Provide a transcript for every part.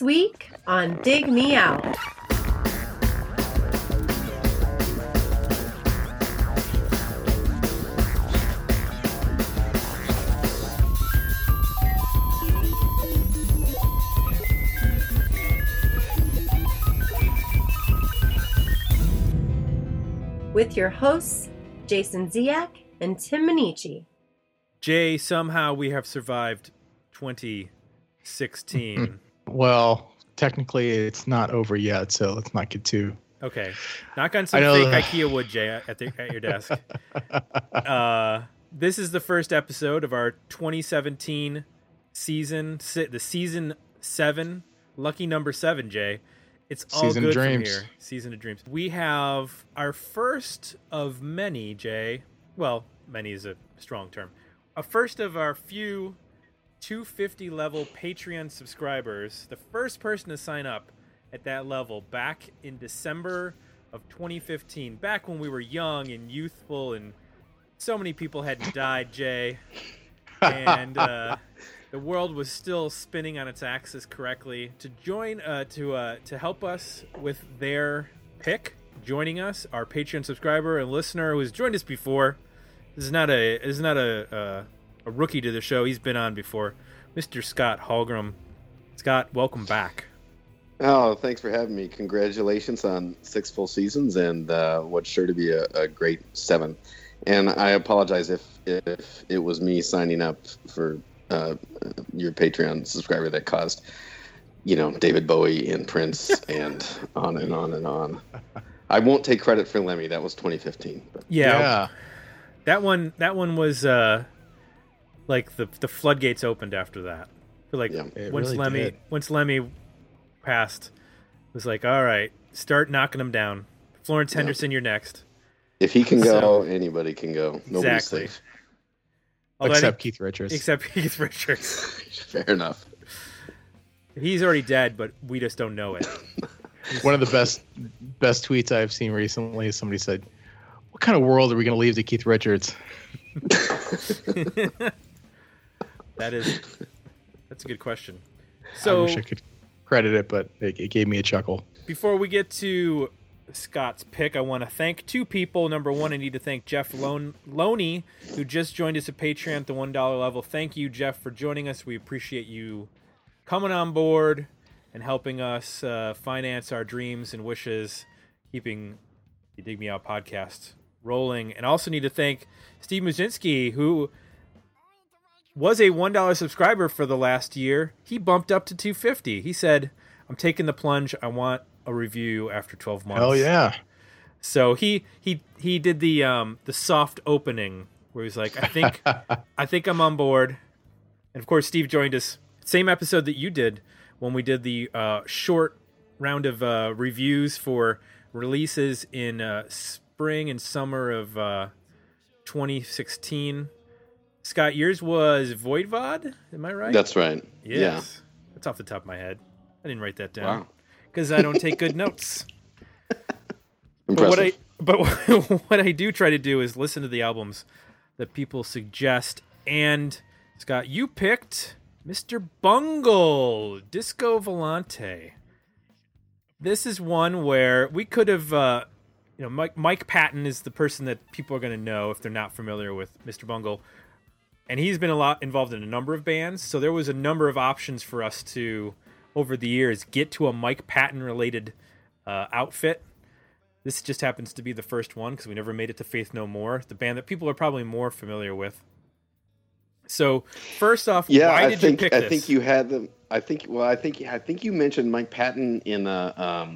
this week on Dig Me Out. With your hosts, Jason Ziak and Tim Minichi. Jay, somehow we have survived 2016. Well, technically it's not over yet, so let's not get too... Okay. Knock on some fake IKEA wood, Jay, at your desk. This is the first episode of our 2017 season, the season 7, lucky number 7, Jay. It's all Season good of Dreams. From here. Season of Dreams. We have our first of many, Jay. Well, many is a strong term. A first of our few 250 level Patreon subscribers. The first person to sign up at that level back in December of 2015. Back when we were young and youthful and so many people hadn't died, Jay. And... the world was still spinning on its axis correctly. To join, to help us with their pick, joining us, our Patreon subscriber and listener who has joined us before. This is not a rookie to the show. He's been on before. Mr. Scott Hallgrim. Scott, welcome back. Oh, thanks for having me. Congratulations on 6 full seasons and what's sure to be a great 7. And I apologize if it was me signing up for. Your Patreon subscriber that caused, David Bowie and Prince and on and on and on. I won't take credit for Lemmy. That was 2015. But. Yeah. That one was like the floodgates opened after that. Once Lemmy passed, it was like, all right, start knocking them down. Florence Henderson, you're next. If he can go, anybody can go. Nobody's safe. Except Keith Richards. Fair enough. He's already dead, but we just don't know it. One of the best tweets I've seen recently is somebody said, "What kind of world are we going to leave to Keith Richards?" That's a good question. So I wish I could credit it, but it gave me a chuckle. Before we get to Scott's pick, I want to thank 2 people. Number 1, I need to thank Jeff Loney, who just joined us at Patreon at the $1 level. Thank you, Jeff, for joining us. We appreciate you coming on board and helping us finance our dreams and wishes, keeping the Dig Me Out podcast rolling. And also need to thank Steve Muszynski, who was a $1 subscriber for the last year. He bumped up to $2.50. He said, "I'm taking the plunge. I want a review after 12 months. Oh yeah! So he did the soft opening where he's like, I think I'm on board. And of course, Steve joined us same episode that you did when we did the short round of reviews for releases in spring and summer of 2016. Scott, yours was Voivod. Am I right? That's right. Yes. Yeah, that's off the top of my head. I didn't write that down. Wow. Because I don't take good notes. Impressive. But what I do try to do is listen to the albums that people suggest. And, Scott, you picked Mr. Bungle, Disco Volante. This is one where we could have, Mike Patton is the person that people are going to know if they're not familiar with Mr. Bungle. And he's been involved in a number of bands. So there was a number of options for us to... over the years, get to a Mike Patton-related outfit. This just happens to be the first one because we never made it to Faith No More, the band that people are probably more familiar with. So, first off, why did you pick this? I think you mentioned Mike Patton in a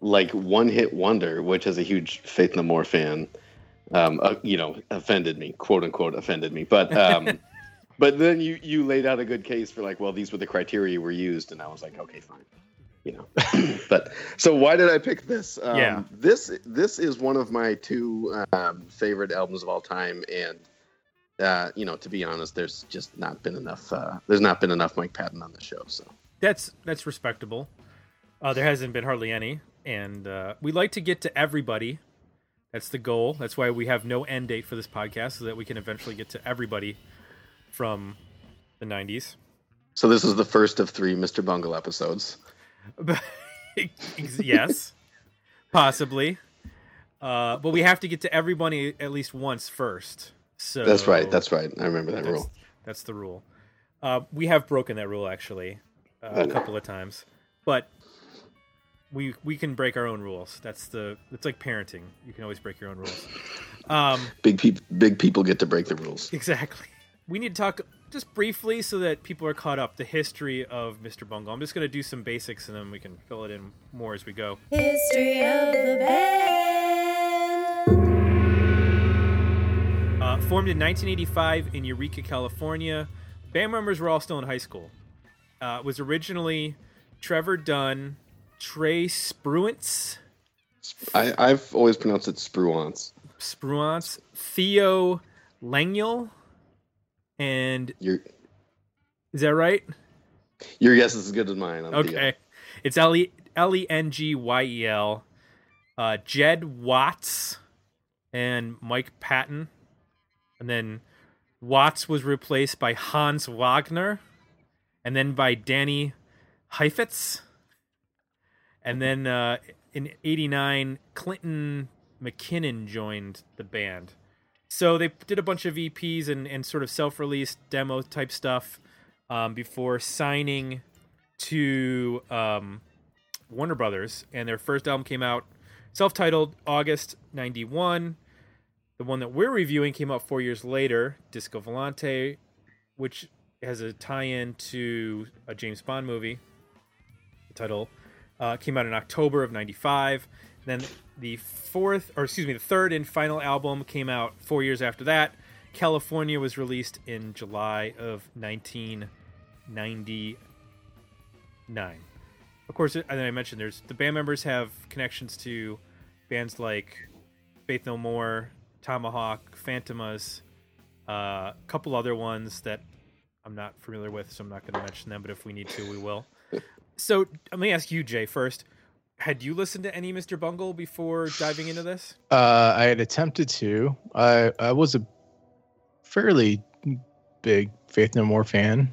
one-hit wonder, which as a huge Faith No More fan, offended me, quote unquote, offended me, but. But then you laid out a good case for these were the criteria were used, and I was like, okay, fine, But so why did I pick this? This is one of my 2 favorite albums of all time, and to be honest, there's just not been enough. There's not been enough Mike Patton on the show, so that's respectable. There hasn't been hardly any, and we like to get to everybody. That's the goal. That's why we have no end date for this podcast, so that we can eventually get to everybody from the 90s. So this is the first of three Mr. Bungle episodes. Yes, possibly. But we have to get to everybody at least once first. So that's right. That's right. I remember that rule. That's the rule. We have broken that rule, actually, a couple of times. But we can break our own rules. It's like parenting. You can always break your own rules. Big people get to break the rules. Exactly. We need to talk just briefly so that people are caught up. The history of Mr. Bungle. I'm just going to do some basics and then we can fill it in more as we go. History of the band. Formed in 1985 in Eureka, California. Band members were all still in high school. It was originally Trevor Dunn, Trey Spruance. I've always pronounced it Spruance, Theo Lengyel, and is that right? Your guess is as good as mine. Okay, Theo. It's Lengyel, Jed Watts, and Mike Patton, and then Watts was replaced by Hans Wagner, and then by Danny Heifetz, and then in '89 Clinton McKinnon joined the band. So they did a bunch of EPs and sort of self-released demo type stuff before signing to Warner Brothers. And their first album came out self-titled August 91. The one that we're reviewing came out 4 years later, Disco Volante, which has a tie-in to a James Bond movie. The title came out in October of 95. Then the third and final album came out 4 years after that. California was released in July of 1999. Of course, and I mentioned the band members have connections to bands like Faith No More, Tomahawk, Fantomas, a couple other ones that I'm not familiar with, so I'm not going to mention them, but if we need to, we will. So let me ask you, Jay, first. Had you listened to any Mr. Bungle before diving into this? I had attempted to. I was a fairly big Faith No More fan.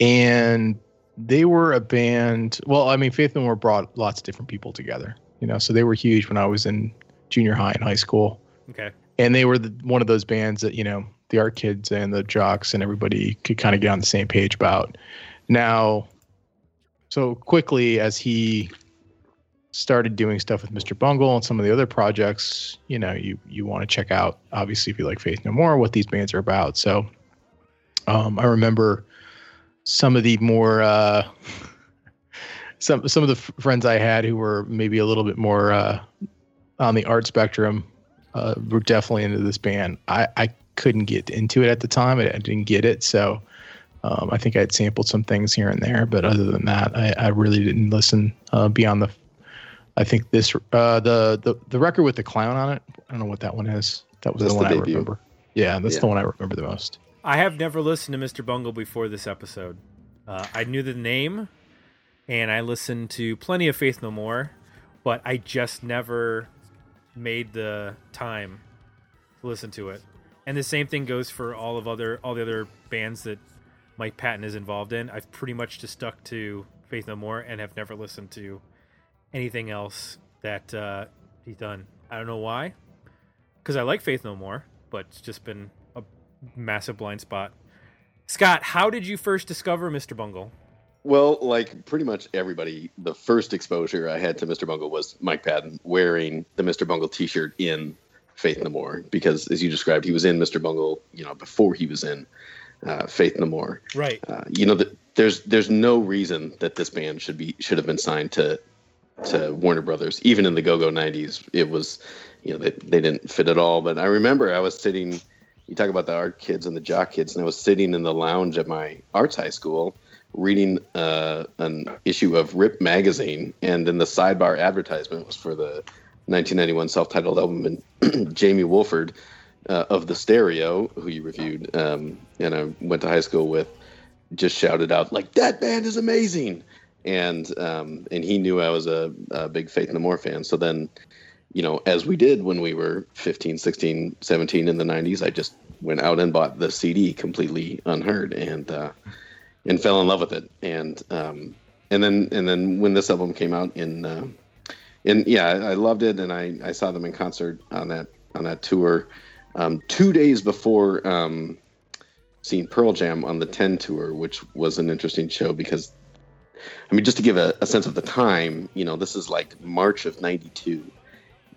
And they were a band. Well, I mean, Faith No More brought lots of different people together, so they were huge when I was in junior high and high school. Okay. And they were one of those bands that, the art kids and the jocks and everybody could kind of get on the same page about. Now, so quickly as he started doing stuff with Mr. Bungle and some of the other projects, you want to check out, obviously, if you like Faith No More, what these bands are about. So I remember some of the more some of the friends I had who were maybe a little bit more on the art spectrum were definitely into this band. I couldn't get into it at the time. I didn't get it. So I think I had sampled some things here and there, but other than that, I really didn't listen beyond I think this the record with the clown on it. I don't know what that one is. That was the one I remember. Yeah, that's the one I remember the most. I have never listened to Mr. Bungle before this episode. I knew the name, and I listened to plenty of Faith No More, but I just never made the time to listen to it. And the same thing goes for all the other bands that Mike Patton is involved in. I've pretty much just stuck to Faith No More and have never listened to anything else that he's done. I don't know why, because I like Faith No More, but it's just been a massive blind spot. Scott, how did you first discover Mr. Bungle? Well, like pretty much everybody, the first exposure I had to Mr. Bungle was Mike Patton wearing the Mr. Bungle t-shirt in Faith No More, because as you described, he was in Mr. Bungle, before he was in Faith No More. Right. There's no reason that this band should have been signed to Warner Brothers. Even in the go-go 90s, it was, they didn't fit at all. But I remember I was sitting, you talk about the art kids and the jock kids, and I was sitting in the lounge at my arts high school reading an issue of Rip magazine, and then the sidebar advertisement was for the 1991 self-titled album, and Jamie Wolford of The Stereo, who you reviewed and I went to high school with, just shouted out, like, that band is amazing. And he knew I was a big Faith No More fan. So then, as we did when we were 15, 16, 17 in the 90s, I just went out and bought the CD completely unheard. And and fell in love with it. And then when this album came out I loved it. And I saw them in concert on that tour, 2 days before seeing Pearl Jam on the 10 tour, which was an interesting show because, I mean, just to give a sense of the time, you know, this is like March of 92.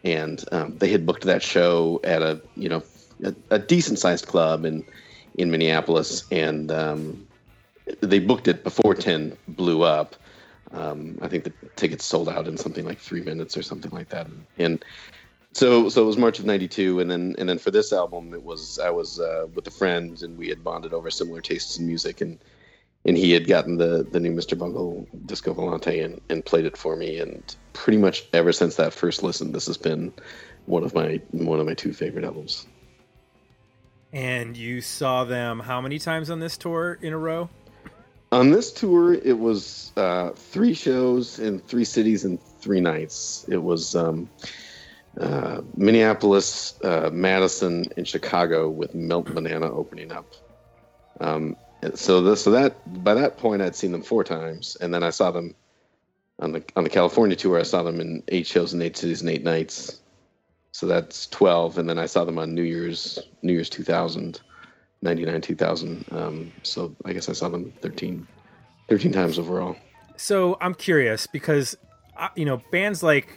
And they had booked that show at a decent sized club in Minneapolis. And they booked it before 10 blew up. I think the tickets sold out in something like 3 minutes or something like that. And so it was March of 92. And then for this album, I was with a friend, and we had bonded over similar tastes in music. And he had gotten the new Mr. Bungle Disco Volante and played it for me, and pretty much ever since that first listen, this has been one of my two favorite albums. And you saw them how many times on this tour in a row? On this tour, it was 3 shows in 3 cities and 3 nights. It was Minneapolis, Madison, and Chicago, with Melt Banana opening up. So that by that point, I'd seen them 4 times, and then I saw them on the California tour. I saw them in 8 shows in 8 cities and 8 nights, so that's 12. And then I saw them on New Year's 2000, 99, 2000. So I guess I saw them 13 times overall. So I'm curious because bands like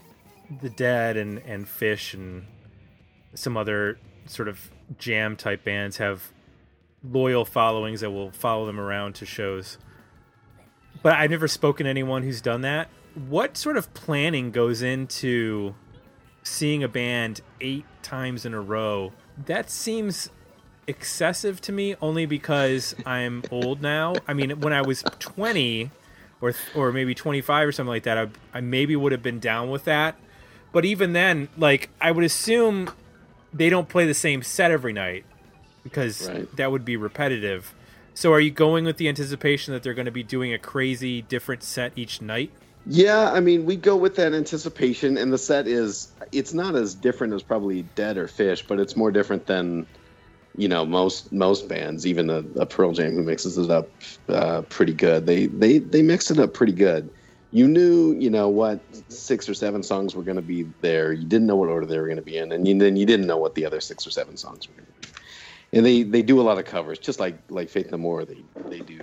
The Dead and Fish and some other sort of jam type bands have loyal followings that will follow them around to shows, but I've never spoken to anyone who's done that. What sort of planning goes into seeing a band 8 times in a row? That seems excessive to me, only because I'm old now. I mean, when I was 20 or maybe 25 or something like that, I maybe would have been down with that, but even then, like, I would assume they don't play the same set every night, because right, that would be repetitive. So are you going with the anticipation that they're going to be doing a crazy different set each night? Yeah, I mean, we go with that anticipation, and the set is, it's not as different as probably Dead or Fish, but it's more different than, most bands, even a Pearl Jam, who mixes it up pretty good. They mix it up pretty good. You knew, what 6 or 7 songs were going to be there. You didn't know what order they were going to be in, and then you didn't know what the other 6 or 7 songs were going to be. And they do a lot of covers, just like Faith No More. They do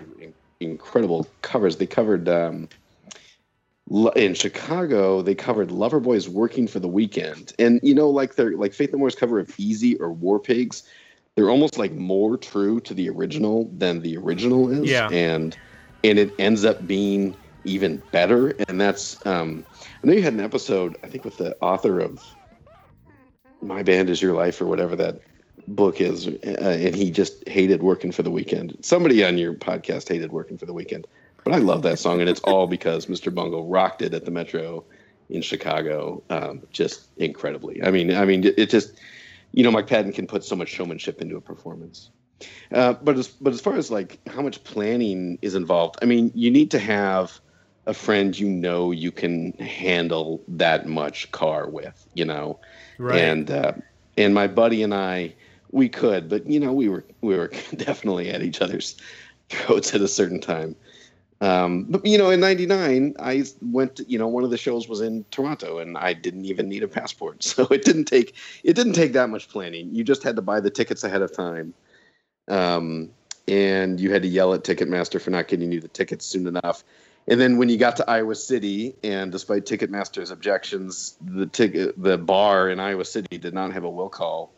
incredible covers. They covered, in Chicago, they covered Loverboy's Working for the Weekend. And, like Faith No More's cover of Easy or War Pigs, they're almost like more true to the original than the original is. Yeah. And it ends up being even better. And that's, I know you had an episode, I think, with the author of My Band Is Your Life or whatever that book is, and he just hated Working for the Weekend. Somebody on your podcast hated Working for the Weekend, but I love that song, and it's all because Mr. Bungle rocked it at the Metro in Chicago, just incredibly. I mean, it just, Mike Patton can put so much showmanship into a performance. But as far as like how much planning is involved, I mean, you need to have a friend you can handle that much car with, right? And my buddy and I, we could, but we were definitely at each other's throats at a certain time. But in '99, I went to, one of the shows was in Toronto, and I didn't even need a passport, so it didn't take that much planning. You just had to buy the tickets ahead of time, and you had to yell at Ticketmaster for not getting you the tickets soon enough. And then when you got to Iowa City, and despite Ticketmaster's objections, the bar in Iowa City did not have a will call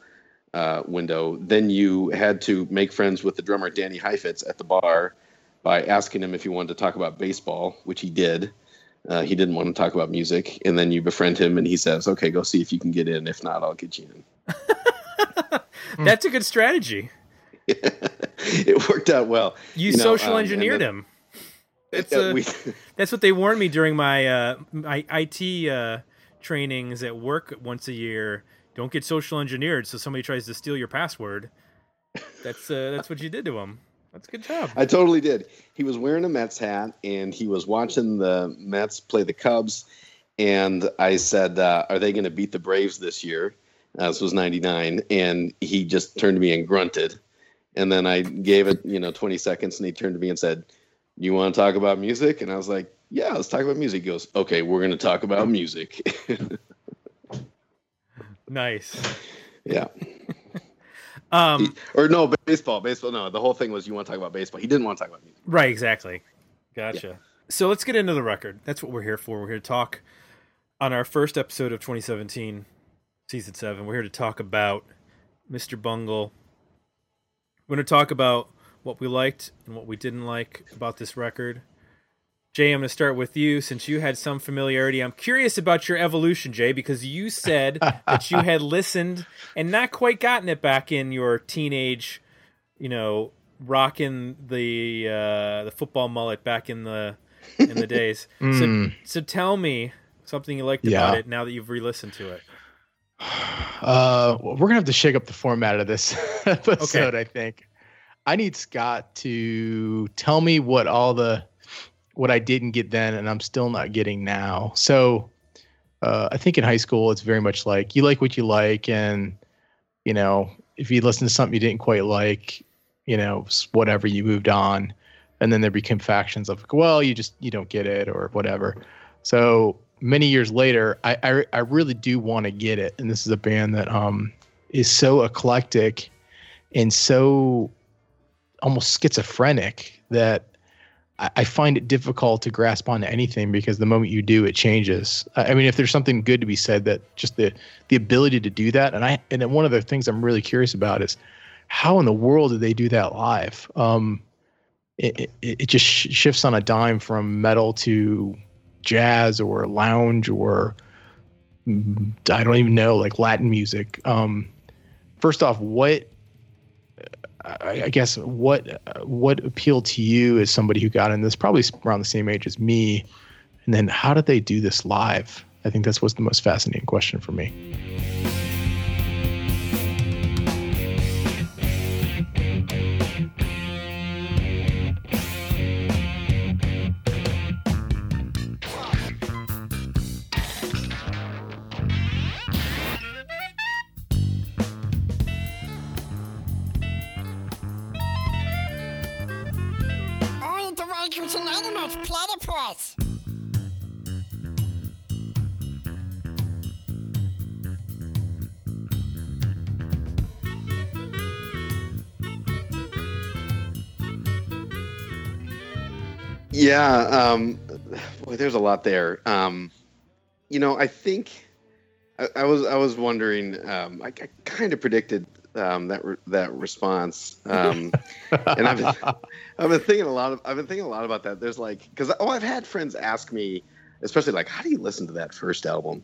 window, then you had to make friends with the drummer Danny Heifetz at the bar by asking him if he wanted to talk about baseball, which he did. He didn't want to talk about music, and then you befriend him, and he says, "Okay, go see if you can get in. If not, I'll get you in." That's a good strategy. It worked out well. You social engineered him. That's what they warned me during my my IT trainings at work once a year. Don't get social engineered so somebody tries to steal your password. That's what you did to him. That's a good job. I totally did. He was wearing a Mets hat, and he was watching the Mets play the Cubs. And I said, are they going to beat the Braves this year? This was 99. And he just turned to me and grunted. And then I gave it, 20 seconds, and he turned to me and said, you want to talk about music? And I was like, yeah, let's talk about music. He goes, okay, we're going to talk about music. Nice. Yeah. Baseball. No, the whole thing was, you want to talk about baseball. He didn't want to talk about music. Right, exactly. Gotcha. Yeah. So let's get into the record. That's what we're here for. We're here to talk on our first episode of 2017, season 7. We're here to talk about Mr. Bungle. We're going to talk about what we liked and what we didn't like about this record. Jay, I'm going to start with you since you had some familiarity. I'm curious about your evolution, Jay, because you said that you had listened and not quite gotten it back in your teenage, you know, rocking the football mullet back in the days. So tell me something you liked about it now that you've re-listened to it. We're going to have to shake up the format of this episode, okay. I think. I need Scott to tell me what I didn't get then and I'm still not getting now. So I think in high school it's very much like you like what you like, and you know, if you listen to something you didn't quite like, you know, whatever, you moved on, and then there became factions of like, well, you don't get it or whatever. So many years later, I really do want to get it, and this is a band that is so eclectic and so almost schizophrenic that I find it difficult to grasp onto anything, because the moment you do, it changes. I mean, if there's something good to be said that just the ability to do that. And one of the things I'm really curious about is how in the world did they do that live? It just shifts on a dime from metal to jazz or lounge or I don't even know, like Latin music. First off, what appealed to you as somebody who got in this probably around the same age as me? And then how did they do this live? I think that's what's the most fascinating question for me. Yeah, boy, there's a lot there. You know, I think I was wondering. I kind of predicted that response, and I've been thinking a lot about that. There's like, because I've had friends ask me, especially like, how do you listen to that first album?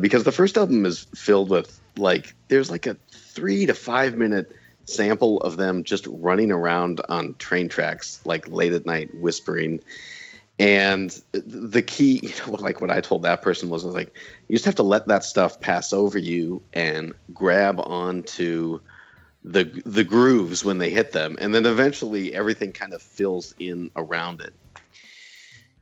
Because the first album is filled with like, there's like a 3 to 5 minute sample of them just running around on train tracks like late at night whispering, and the key, you know, like what I told that person was like, you just have to let that stuff pass over you and grab onto the grooves when they hit them, and then eventually everything kind of fills in around it,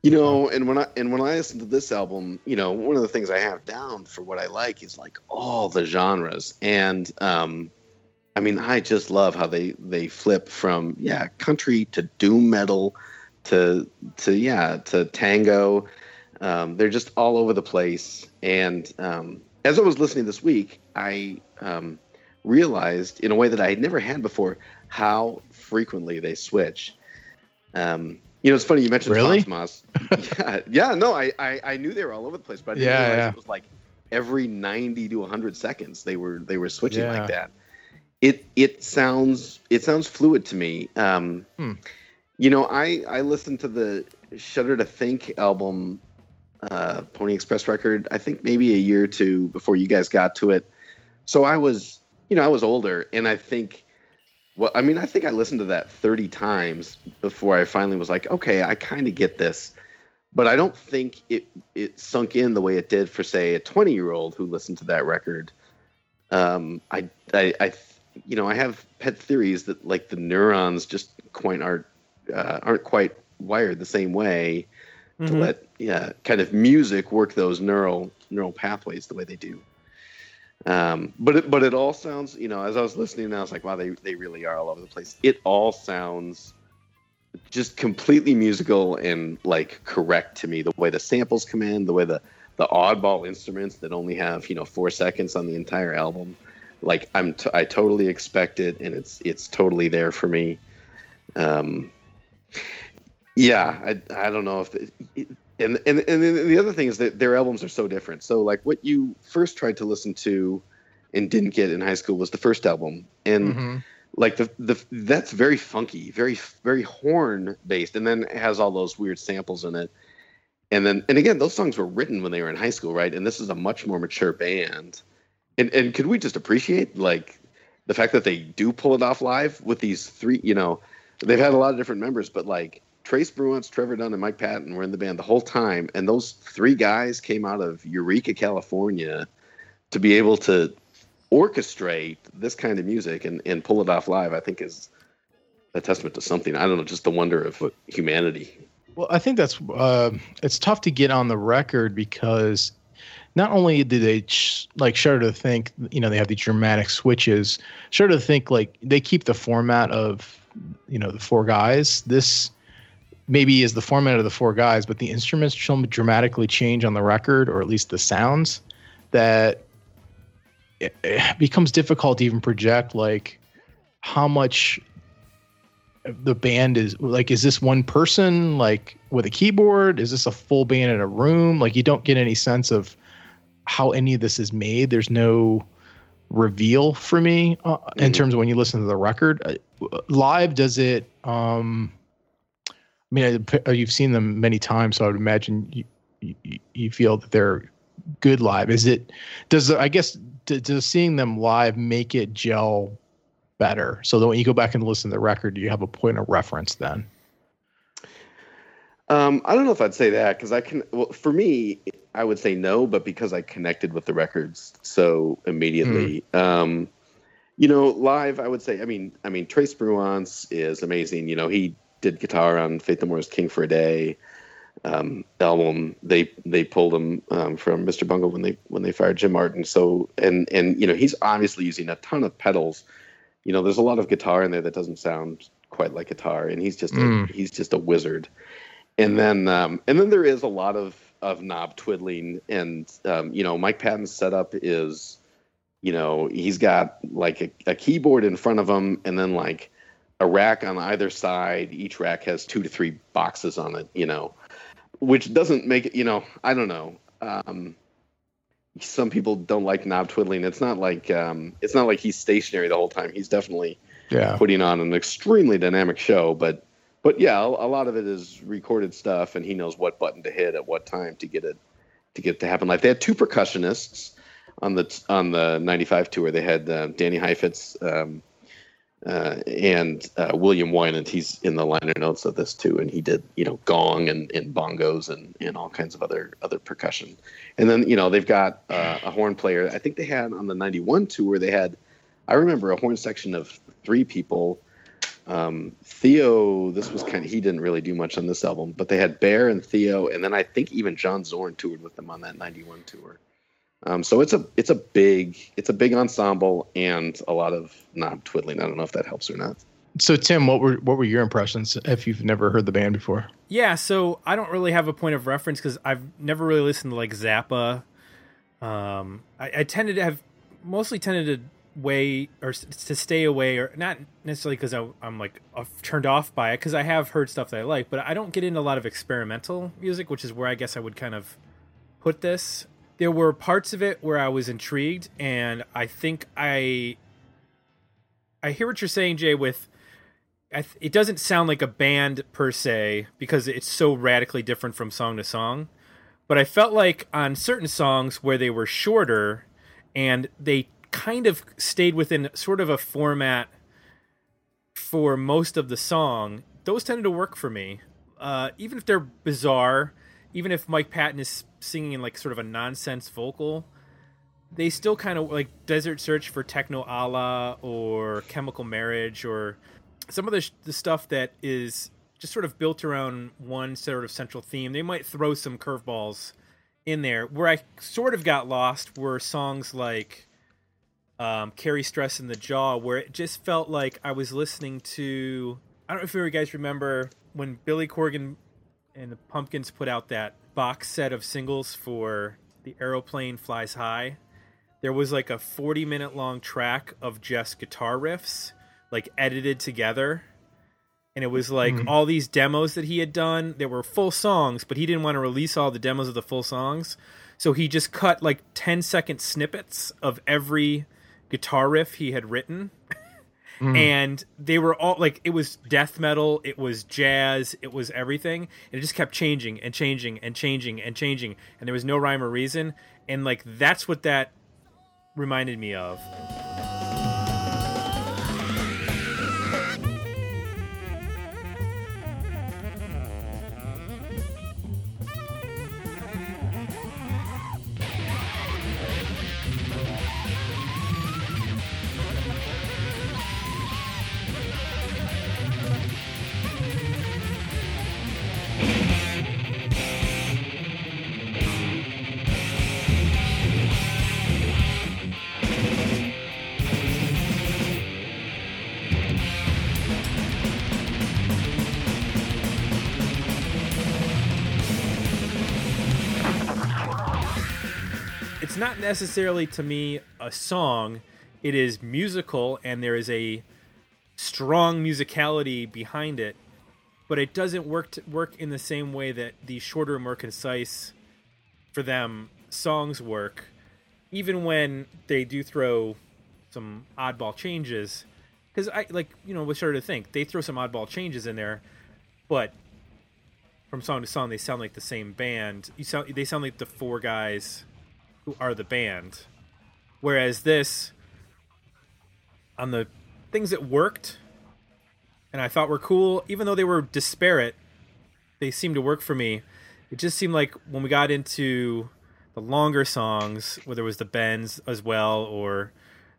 you know. And when I listen to this album, you know, one of the things I have down for what I like is like all the genres, and I mean, I just love how they flip from country to doom metal to tango. They're just all over the place. And as I was listening this week, I realized in a way that I had never had before how frequently they switch. You know, it's funny you mentioned Fantomas. I knew they were all over the place, but I didn't realize it was like every 90 to 100 seconds they were switching like that. It sounds fluid to me. You know, I listened to the Shudder to Think album, Pony Express record, I think maybe a year or two before you guys got to it. So I was older, and I think I listened to that 30 times before I finally was like, okay, I kind of get this, but I don't think it sunk in the way it did for, say, a 20-year-old who listened to that record. You know, I have pet theories that like the neurons just aren't quite wired the same way to let kind of music work those neural pathways the way they do. But it all sounds, you know, as I was listening, I was like, wow, they really are all over the place. It all sounds just completely musical and like correct to me. The way the samples come in, the way the oddball instruments that only have, 4 seconds on the entire album. Like I totally expect it, and it's totally there for me. Yeah, I don't know if and the other thing is that their albums are so different. So like what you first tried to listen to and didn't get in high school was the first album, and like the that's very funky, very very horn based, and then it has all those weird samples in it. And again, those songs were written when they were in high school, right? And this is a much more mature band. And could we just appreciate like the fact that they do pull it off live with these three? They've had a lot of different members, but like Trey Spruance, Trevor Dunn, and Mike Patton were in the band the whole time, and those three guys came out of Eureka, California, to be able to orchestrate this kind of music and pull it off live. I think is a testament to something. I don't know, just the wonder of humanity. Well, I think that's it's tough to get on the record because. Not only do they like Shudder to Think, they have these dramatic switches. Shudder to Think, like they keep the format of, the four guys. This maybe is the format of the four guys, but the instruments dramatically change on the record, or at least the sounds, that it becomes difficult to even project like how much the band is like. Is this one person like with a keyboard? Is this a full band in a room? Like you don't get any sense of how any of this is made. There's no reveal for me in terms of when you listen to the record. Live, does it you've seen them many times, so I would imagine you feel that they're good live. Does seeing them live make it gel better, so that when you go back and listen to the record, do you have a point of reference then? I don't know if I'd say that, because for me, I would say no, but because I connected with the records so immediately. Live, I would say, I mean, Trey Spruance is amazing. He did guitar on Faith No More's King for a Day album. They pulled him from Mr. Bungle when they fired Jim Martin. So, and he's obviously using a ton of pedals. There's a lot of guitar in there that doesn't sound quite like guitar, and he's just a wizard. And then there is a lot of knob twiddling, and Mike Patton's setup is, he's got like a keyboard in front of him, and then like a rack on either side. Each rack has 2 to 3 boxes on it, which doesn't make it. I don't know. Some people don't like knob twiddling. It's not like he's stationary the whole time. He's definitely putting on an extremely dynamic show, but yeah, a lot of it is recorded stuff, and he knows what button to hit at what time to get it to happen. Like they had 2 percussionists on the '95 tour. They had Danny Heifetz and William Winant. He's in the liner notes of this too, and he did gong and bongos and all kinds of other percussion. And then they've got a horn player. I think they had on the '91 tour I remember a horn section of 3 people. Theo, he didn't really do much on this album, but they had Bear and Theo, and then I think even John Zorn toured with them on that '91 tour. So it's a big ensemble and a lot of knob twiddling. I don't know if that helps or not. So Tim, what were your impressions if you've never heard the band before? Yeah, so I don't really have a point of reference because I've never really listened to like Zappa. I tended to have mostly stay away, or not necessarily because I'm like turned off by it, because I have heard stuff that I like, but I don't get into a lot of experimental music, which is where I guess I would kind of put this. There were parts of it where I was intrigued, and I think I hear what you're saying, Jay, with it doesn't sound like a band per se because it's so radically different from song to song, but I felt like on certain songs where they were shorter and they kind of stayed within sort of a format for most of the song, those tended to work for me. Even if they're bizarre, even if Mike Patton is singing in like sort of a nonsense vocal, they still kind of like Desert Search for Techno Allah or Chemical Marriage, or some of the stuff that is just sort of built around one sort of central theme. They might throw some curveballs in there. Where I sort of got lost were songs like Carry Stress In The Jaw, where it just felt like I was listening to, I don't know if you guys remember when Billy Corgan and the Pumpkins put out that box set of singles for The Aeroplane Flies High, there was like a 40-minute long track of just guitar riffs, like edited together. And it was like all these demos that he had done. There were full songs, but he didn't want to release all the demos of the full songs. So he just cut like 10-second snippets of every guitar riff he had written. And they were all like, it was death metal, it was jazz, it was everything. And it just kept changing and changing and changing and changing. And there was no rhyme or reason. And like, that's what that reminded me of. It's not necessarily, to me, a song. It is musical, and there is a strong musicality behind it, but it doesn't work in the same way that the shorter, more concise, for them, songs work. Even when they do throw some oddball changes, because I like, you know, we started to think they throw some oddball changes in there, but from song to song, they sound like the same band. They sound like the four guys who are the band. Whereas this, on the things that worked and I thought were cool, even though they were disparate, they seemed to work for me. It just seemed like when we got into the longer songs, whether it was the bends as well or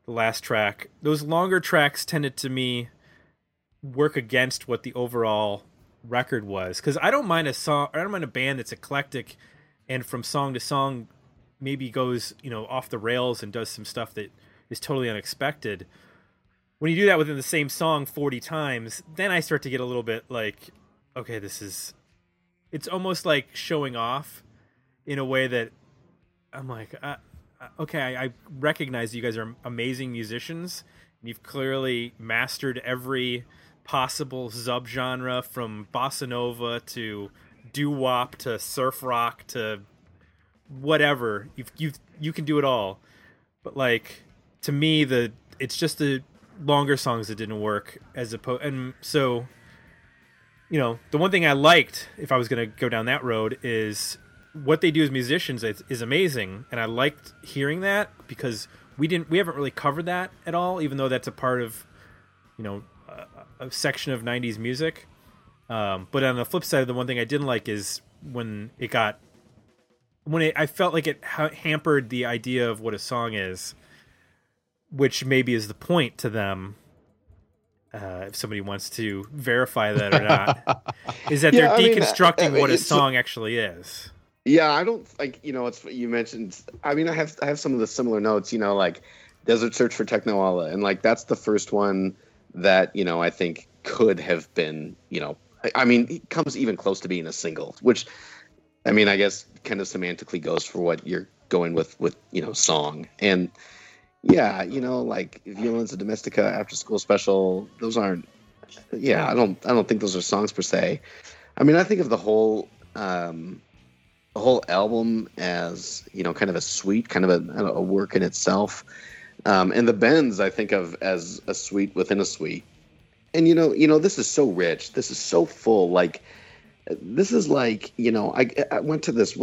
the last track, those longer tracks tended to me work against what the overall record was. Because I don't mind a song, I don't mind a band that's eclectic and from song to song maybe goes, you know, off the rails and does some stuff that is totally unexpected. When you do that within the same song 40 times, then I start to get a little bit like, okay, it's almost like showing off in a way that I'm like, okay, I recognize you guys are amazing musicians. And you've clearly mastered every possible subgenre from bossa nova to doo-wop to surf rock to whatever. You can do it all, but like, to me, it's just the longer songs that didn't work as opposed. And so, you know, the one thing I liked, if I was going to go down that road, is what they do as musicians is amazing, and I liked hearing that because we haven't really covered that at all, even though that's a part of, you know, a section of 90s music. But on the flip side, the one thing I didn't like is when it got. I felt like it hampered the idea of what a song is, which maybe is the point to them, if somebody wants to verify that or not, is that they're deconstructing what a song actually is. Yeah, I don't like, you know, it's what you mentioned. I mean, I have some of the similar notes, you know, like Desert Search for Techno Allah, and like that's the first one that, you know, I think could have been, you know, I mean, it comes even close to being a single, which, I mean, I guess kind of semantically goes for what you're going with, you know, song. And yeah, you know, like Violenza Domestica, After School Special, those aren't, yeah, I don't think those are songs per se. I mean, I think of the whole album as, you know, kind of a suite, kind of a work in itself. And the bends I think of as a suite within a suite. And, you know, this is so rich. This is so full. Like, this is like, you know, I went to this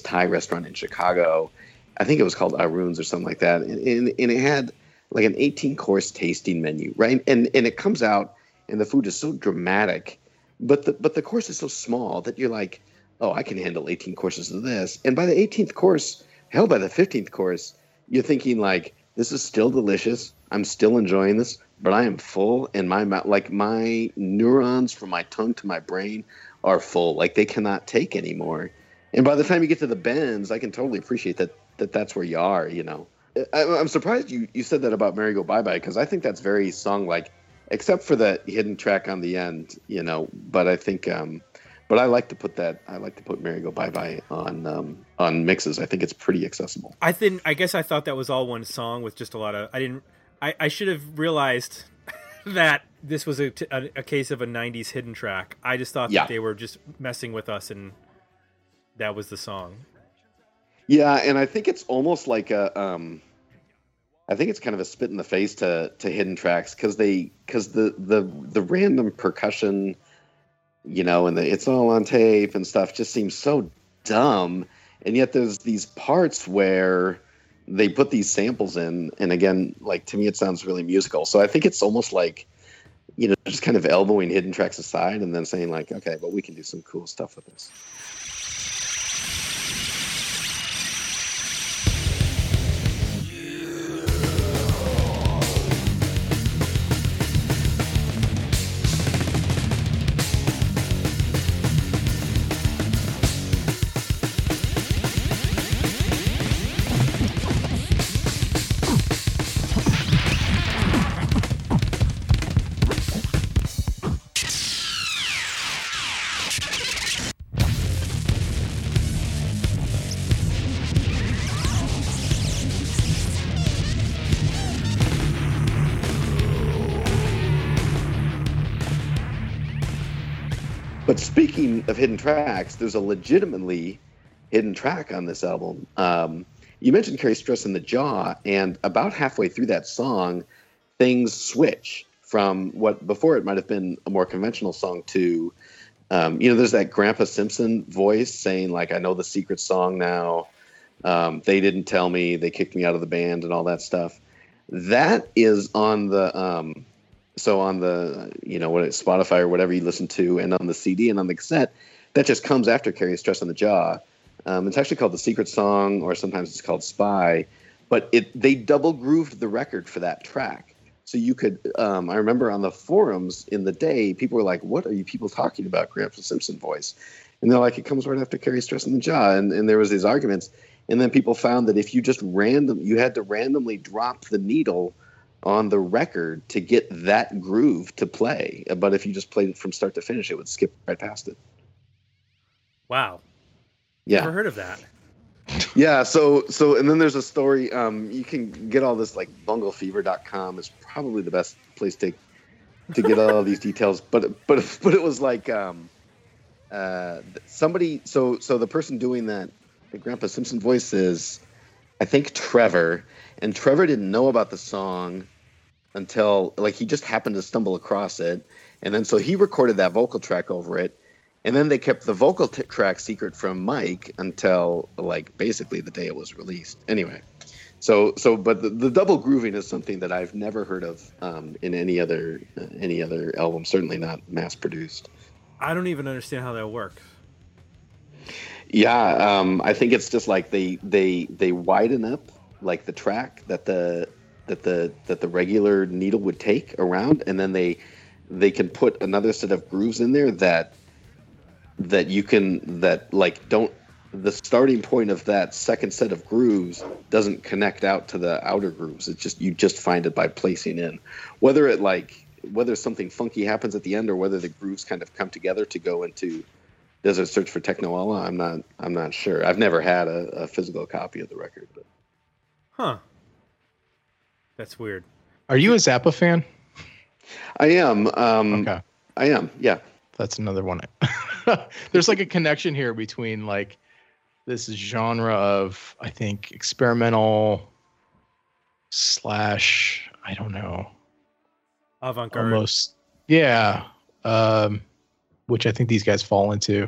Thai restaurant in Chicago. I think it was called Arun's or something like that. And it had like an 18-course tasting menu, right? And it comes out and the food is so dramatic, but the course is so small that you're like, oh, I can handle 18 courses of this. And by the 18th course, hell, by the 15th course, you're thinking like, this is still delicious. I'm still enjoying this, but I am full, and my mouth, like my neurons from my tongue to my brain are full, like they cannot take anymore. And by the time you get to the bends, I can totally appreciate that's where you are, you know. I'm surprised you said that about Merry Go Bye Bye, because I think that's very song-like. except for that hidden track on the end, you know. But I think, but I like to put that. I like to put "Merry Go Bye Bye" on mixes. I think it's pretty accessible. I guess I thought that was all one song with just a lot of. I should have realized that this was a case of a '90s hidden track. I just thought that they were just messing with us, and that was the song. Yeah, and I think it's almost like a. I think it's kind of a spit in the face to hidden tracks because the random percussion, you know, and the it's all on tape and stuff just seems so dumb. And yet there's these parts where they put these samples in. And again, like to me, it sounds really musical. So I think it's almost like, you know, just kind of elbowing hidden tracks aside and then saying like, okay, but we can do some cool stuff with this. Speaking of hidden tracks, there's a legitimately hidden track on this album. You mentioned Carry Stress in the Jaw, and about halfway through that song, things switch from what before it might have been a more conventional song to, you know, there's that Grandpa Simpson voice saying, like, I know the secret song now. They didn't tell me. They kicked me out of the band and all that stuff. That is on the... So on the, you know, Spotify or whatever you listen to, and on the CD and on the cassette, that just comes after Carry Stress on the Jaw. It's actually called The Secret Song, or sometimes it's called Spy. But they double grooved the record for that track. So you could, I remember on the forums in the day, people were like, what are you people talking about, Grandpa Simpson voice? And they're like, it comes right after Carry Stress on the Jaw. And there was these arguments. And then people found that if you just you had to randomly drop the needle on the record to get that groove to play, but if you just played it from start to finish, it would skip right past it. Wow. Yeah. Never heard of that. Yeah. So, and then there's a story, you can get all this, like bunglefever.com is probably the best place to get all these details. But it was like, somebody, so the person doing that, the Grandpa Simpson voice is, I think Trevor, and Trevor didn't know about the song until like he just happened to stumble across it. And then so he recorded that vocal track over it. And then they kept the vocal track secret from Mike until like basically the day it was released. Anyway, but the double grooving is something that I've never heard of in any other album, certainly not mass produced. I don't even understand how that works. Yeah, I think it's just like they widen up like the track that the regular needle would take around, and then they can put another set of grooves in there that you can that like don't the starting point of that second set of grooves doesn't connect out to the outer grooves. It's just you just find it by placing in whether something funky happens at the end or whether the grooves kind of come together to go into Desert Search for Techno Allah. I'm not sure. I've never had a physical copy of the record, but. Huh. That's weird. Are you a Zappa fan? I am. Okay. I am. Yeah. That's another one. There's like a connection here between like this genre of, I think, experimental / I don't know. Avant-garde. Almost. Yeah. Which I think these guys fall into.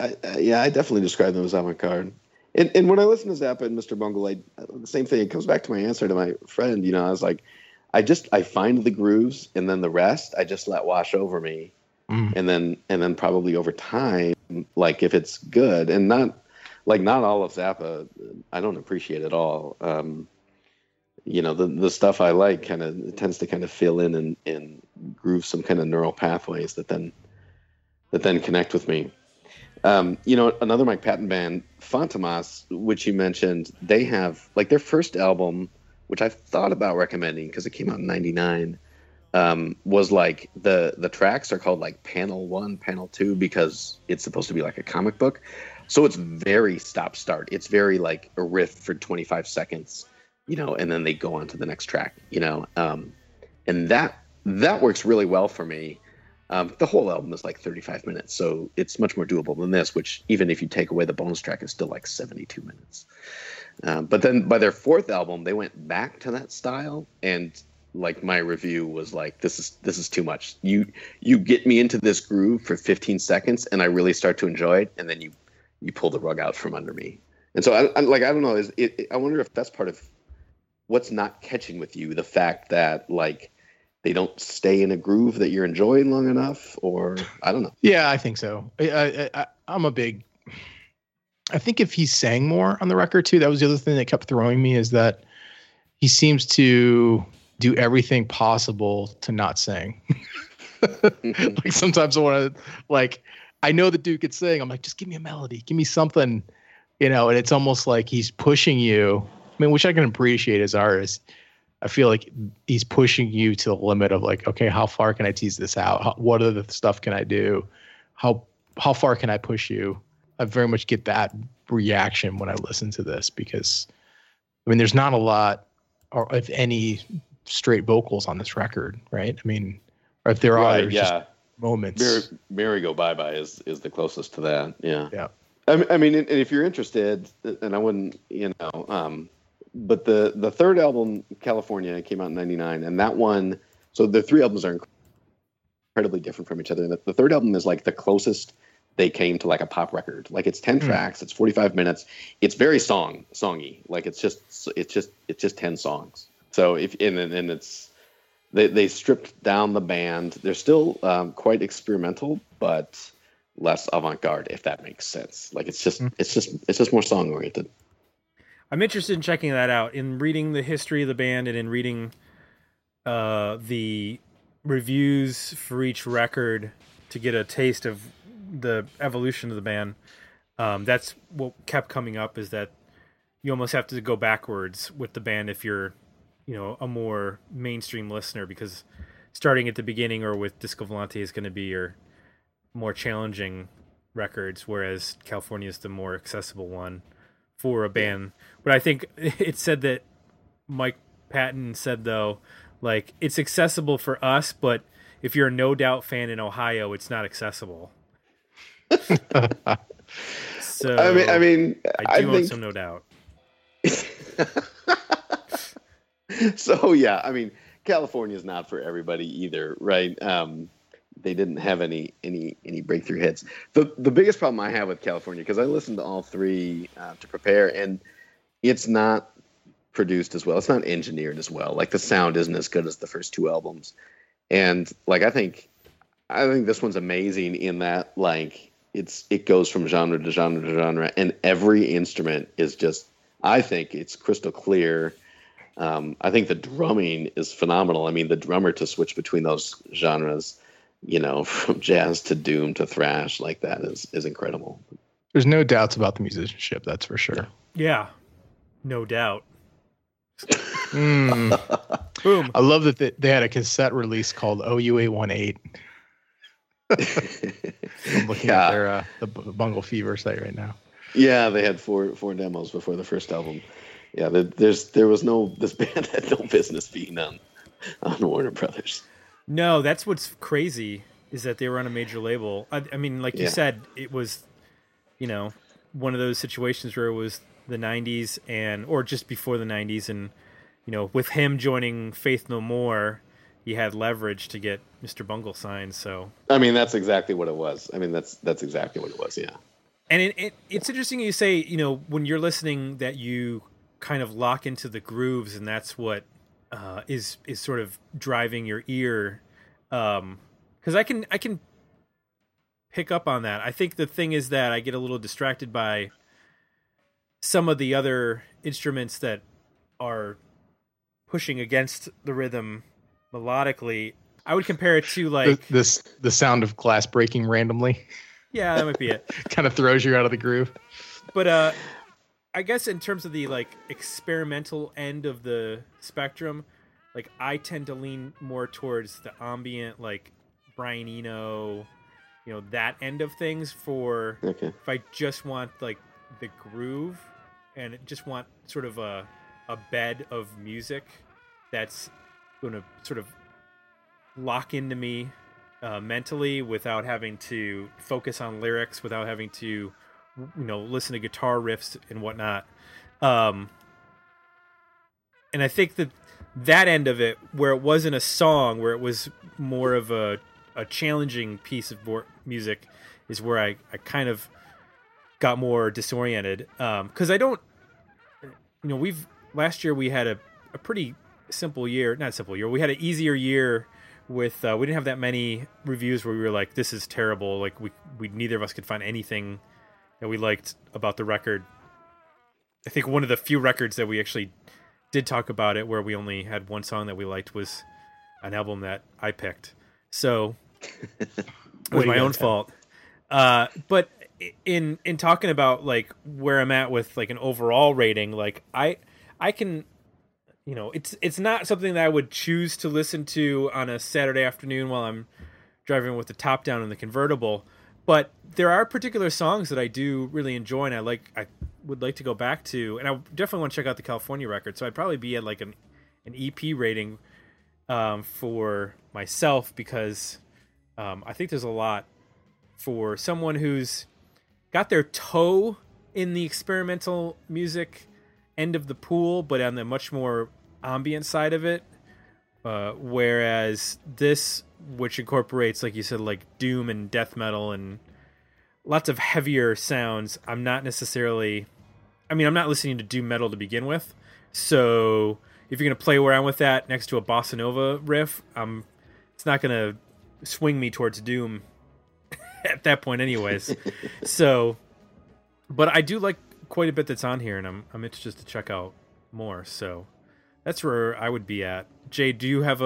I definitely describe them as avant-garde. And when I listen to Zappa and Mr. Bungle, the same thing. It comes back to my answer to my friend. You know, I was like, I find the grooves, and then the rest I just let wash over me, and then probably over time, like if it's good, and not all of Zappa, I don't appreciate at all. You know, the stuff I like kind of tends to kind of fill in and groove some kind of neural pathways that then connect with me. You know, another Mike Patton band, Fantomas, which you mentioned, they have, like, their first album, which I've thought about recommending because it came out in 99, was like the tracks are called like panel one, panel two, because it's supposed to be like a comic book. So it's very stop start. It's very like a riff for 25 seconds, you know, and then they go on to the next track, you know, and that works really well for me. The whole album is like 35 minutes, so it's much more doable than this, which even if you take away the bonus track, is still like 72 minutes. But then by their fourth album, they went back to that style, and like my review was like, this is too much. You get me into this groove for 15 seconds, and I really start to enjoy it, and then you pull the rug out from under me. And so I don't know. I wonder if that's part of what's not catching with you, the fact that like, they don't stay in a groove that you're enjoying long enough, or I don't know. Yeah, I think so. I think if he sang more on the record too, that was the other thing that kept throwing me, is that he seems to do everything possible to not sing. Like sometimes I want to, like, I know the dude could sing. I'm like, just give me a melody, give me something, you know, and it's almost like he's pushing you. I mean, which I can appreciate as artists. I feel like he's pushing you to the limit of like, okay, how far can I tease this out? What other stuff can I do? How far can I push you? I very much get that reaction when I listen to this, because I mean, there's not a lot, or if any, straight vocals on this record, right? I mean, or if there are, yeah, just moments. Merry Go Bye Bye is the closest to that. Yeah. Yeah. I mean, and if you're interested, and I wouldn't, you know, but the third album, California, came out in 1999, and that one, so the three albums are incredibly different from each other. And the third album is like the closest they came to like a pop record. Like it's 10 tracks, it's 45 minutes, it's very songy. Like it's just 10 songs. So and it's they stripped down the band. They're still quite experimental, but less avant-garde, if that makes sense. Like it's just more song oriented. I'm interested in checking that out, in reading the history of the band and in reading the reviews for each record to get a taste of the evolution of the band. That's what kept coming up, is that you almost have to go backwards with the band if you're, you know, a more mainstream listener, because starting at the beginning or with Disco Volante is going to be your more challenging records, whereas California is the more accessible one for a band. But I think it said that Mike Patton said, though, like, it's accessible for us, but if you're a No Doubt fan in Ohio, it's not accessible. So I think some No Doubt. So yeah, I mean, California is not for everybody either, right? They didn't have any breakthrough hits. The biggest problem I have with California, because I listened to all three to prepare, and it's not produced as well. It's not engineered as well. Like the sound isn't as good as the first two albums. And like I think this one's amazing in that like it goes from genre to genre to genre, and every instrument is just, I think it's crystal clear. I think the drumming is phenomenal. I mean, the drummer to switch between those genres, you know, from jazz to doom to thrash, like that is incredible. There's no doubts about the musicianship, that's for sure. Yeah, no doubt. Boom. I love that they had a cassette release called OUA18. I'm looking at their the Bungle Fever site right now. Yeah, they had four demos before the first album. Yeah, this band had no business being on Warner Brothers. No, that's what's crazy, is that they were on a major label. I mean, like you said, it was, you know, one of those situations where it was the 90s or just before the 90s. And, you know, with him joining Faith No More, he had leverage to get Mr. Bungle signed. So, I mean, that's exactly what it was. I mean, that's exactly what it was. Yeah. And it's interesting you say, you know, when you're listening that you kind of lock into the grooves, and that's what is sort of driving your ear, because I can pick up on that. I think the thing is that I get a little distracted by some of the other instruments that are pushing against the rhythm melodically. I would compare it to like the sound of glass breaking randomly. Yeah, that might be it. Kind of throws you out of the groove. But I guess in terms of the like experimental end of the spectrum, like I tend to lean more towards the ambient, like Brian Eno, you know, that end of things. For okay. If I just want like the groove and just want sort of a bed of music that's going to sort of lock into me mentally without having to focus on lyrics, without having to, you know, listen to guitar riffs and whatnot. And I think that that end of it, where it wasn't a song, where it was more of a challenging piece of music, is where I kind of got more disoriented. Because I don't, you know, last year we had a pretty simple year, not simple year, we had an easier year with, we didn't have that many reviews where we were like, this is terrible. Like we neither of us could find anything that we liked about the record. I think one of the few records that we actually did talk about it where we only had one song that we liked was an album that I picked. So it was my own fault. But in talking about like where I'm at with like an overall rating, like I can, you know, it's not something that I would choose to listen to on a Saturday afternoon while I'm driving with the top down in the convertible. But there are particular songs that I do really enjoy and I would like to go back to, and I definitely want to check out the California record. So I'd probably be at like an EP rating for myself, because I think there's a lot for someone who's got their toe in the experimental music end of the pool, but on the much more ambient side of it. Whereas this, which incorporates, like you said, like doom and death metal and lots of heavier sounds, I'm not listening to doom metal to begin with. So if you're going to play around with that next to a bossa nova riff, it's not going to swing me towards doom at that point anyways. So, but I do like quite a bit that's on here, and I'm interested to check out more. So that's where I would be at. Jay, do you have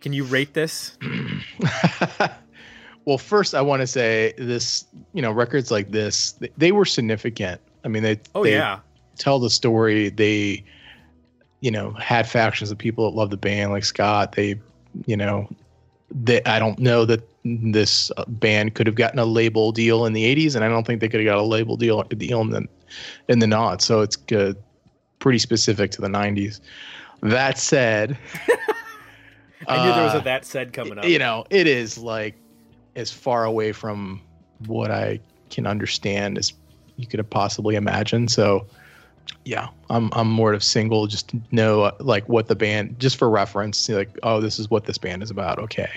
can you rate this? Well, first I want to say this, you know, records like this, they were significant. I mean, they tell the story. They, you know, had factions of people that loved the band, like Scott. They, you know, I don't know that this band could have gotten a label deal in the 80s, and I don't think they could have got a label deal in the noughts. So it's good. Pretty specific to the 90s. That said, I knew there was a that said coming up. You know, it is like as far away from what I can understand as you could have possibly imagined. So yeah, I'm more of single, just to know like what the band, just for reference, like, oh, this is what this band is about. Okay.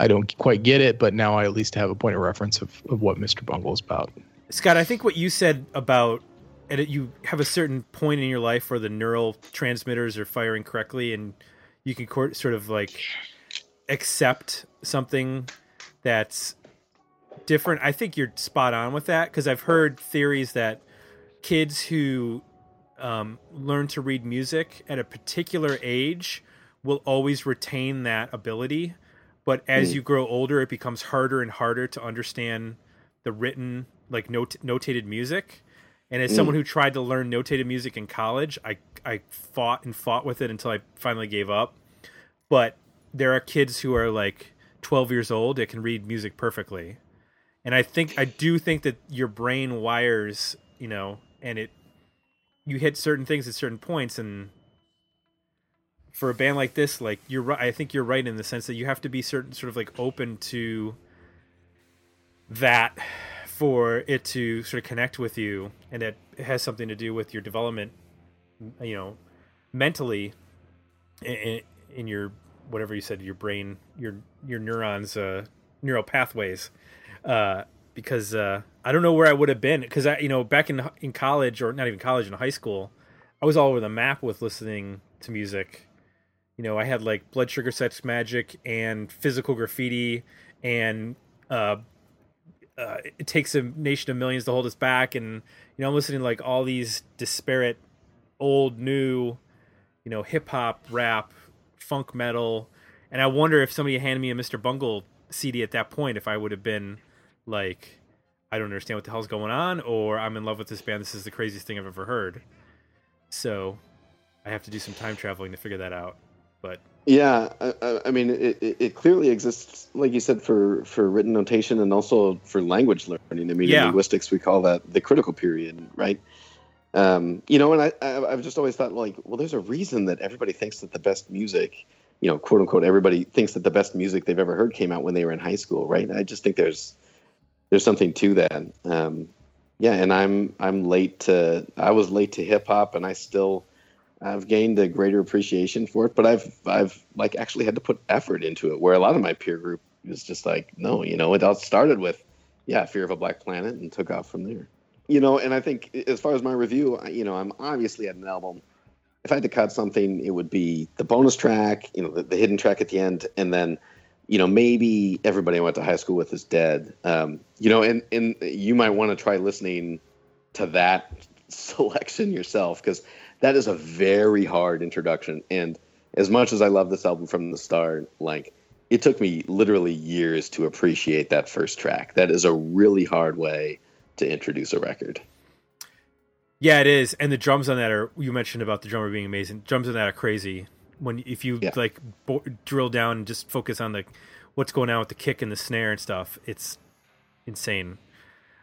I don't quite get it, but now I at least have a point of reference of what Mr. Bungle is about. Scott, I think what you said about, and you have a certain point in your life where the neural transmitters are firing correctly and you can sort of like accept something that's different. I think you're spot on with that, because I've heard theories that kids who learn to read music at a particular age will always retain that ability. But as you grow older, it becomes harder and harder to understand the written, like notated music. And as someone who tried to learn notated music in college, I fought with it until I finally gave up. But there are kids who are like 12 years old that can read music perfectly. And I do think that your brain wires, you know, and you hit certain things at certain points. And for a band like this, like you're right, I think you're right in the sense that you have to be certain sort of like open to that, for it to sort of connect with you, and that has something to do with your development, you know, mentally in your, whatever you said, your brain, your neurons, neural pathways. Because I don't know where I would have been. Cause I, you know, back in college, or not even college, in high school, I was all over the map with listening to music. You know, I had like Blood Sugar Sex Magic and Physical Graffiti and, It Takes a Nation of Millions to Hold Us Back, and you know, I'm listening to like all these disparate old, new, you know, hip hop, rap, funk, metal, and I wonder if somebody handed me a Mr. Bungle CD at that point, if I would have been like, I don't understand what the hell's going on, or I'm in love with this band, this is the craziest thing I've ever heard. So I have to do some time traveling to figure that out. But yeah, I mean, it clearly exists, like you said, for written notation and also for language learning. I mean, in linguistics, we call that the critical period, right? You know, and I've just always thought, like, well, there's a reason that everybody thinks that the best music, you know, quote unquote, everybody thinks that the best music they've ever heard came out when they were in high school, right? I just think there's something to that. Yeah, and I'm late to, I was late to hip hop, and I've gained a greater appreciation for it, but I've like actually had to put effort into it, where a lot of my peer group is just like, no, you know, it all started with, Fear of a Black Planet, and took off from there. You know, and I think as far as my review, you know, I'm obviously at an album. If I had to cut something, it would be the bonus track, you know, the hidden track at the end, and then, you know, maybe everybody I went to high school with is dead. You know, and you might want to try listening to that selection yourself, because that is a very hard introduction. And as much as I love this album from the start, like, it took me literally years to appreciate that first track. That is a really hard way to introduce a record. Yeah, it is. And the drums on that are, you mentioned about the drummer being amazing. Drums on that are crazy. Drill down and just focus on what's going on with the kick and the snare and stuff, it's insane.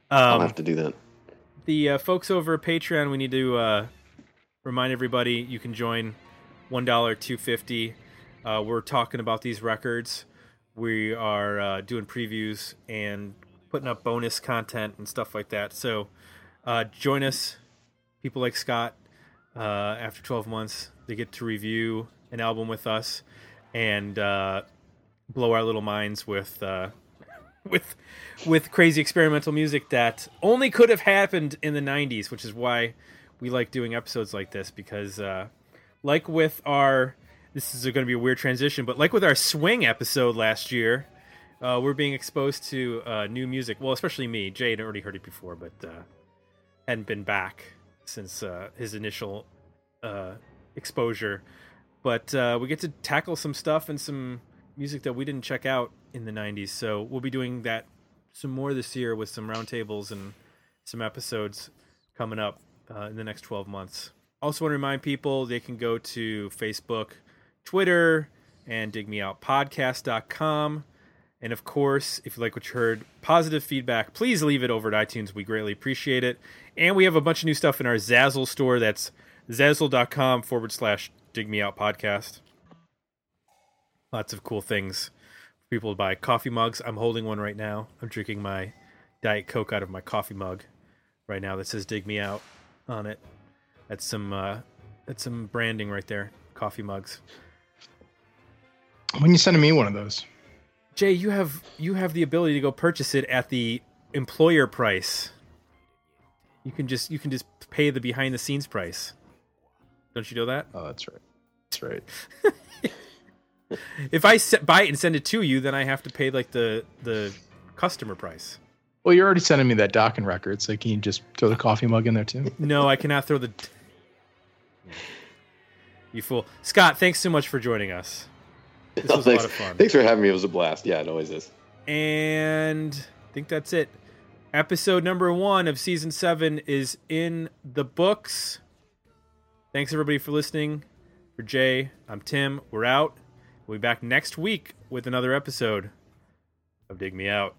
I'll have to do that. The folks over at Patreon, we need to remind everybody you can join $1, $2.50. We're talking about these records. We are doing previews and putting up bonus content and stuff like that. So join us, people like Scott. After 12 months, they get to review an album with us and blow our little minds with crazy experimental music that only could have happened in the 90s, which is why we like doing episodes like this, because like with our, this is going to be a weird transition, but like with our swing episode last year, we're being exposed to new music. Well, especially me. Jay had already heard it before, but hadn't been back since his initial exposure. But we get to tackle some stuff and some music that we didn't check out in the 90s. So we'll be doing that some more this year with some roundtables and some episodes coming up in the next 12 months. Also want to remind people they can go to Facebook, Twitter, and digmeoutpodcast.com. And of course, if you like what you heard, positive feedback, please leave it over at iTunes. We greatly appreciate it. And we have a bunch of new stuff in our Zazzle store. That's zazzle.com/digmeoutpodcast. Lots of cool things for people to buy. Coffee mugs. I'm holding one right now. I'm drinking my Diet Coke out of my coffee mug right now that says Dig Me Out on it. That's some branding right there. Coffee mugs. When are you sending me one of those? Jay, you have the ability to go purchase it at the employer price. You can just pay the behind the scenes price. Don't you know that? Oh, that's right. That's right. If I buy it and send it to you, then I have to pay like the customer price. Well, you're already sending me that Dokken record, so can you just throw the coffee mug in there too? No, I cannot throw the. You fool, Scott! Thanks so much for joining us. This was a lot of fun. Thanks for having me. It was a blast. Yeah, it always is. And I think that's it. Episode number 1 of season 7 is in the books. Thanks everybody for listening. For Jay, I'm Tim. We're out. We'll be back next week with another episode of Dig Me Out.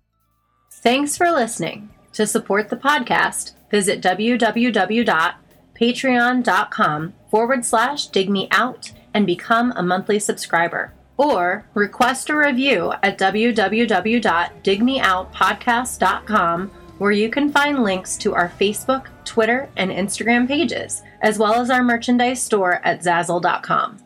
Thanks for listening. To support the podcast, visit www.patreon.com/digmeout and become a monthly subscriber. Or request a review at www.digmeoutpodcast.com, where you can find links to our Facebook, Twitter, and Instagram pages, as well as our merchandise store at Zazzle.com.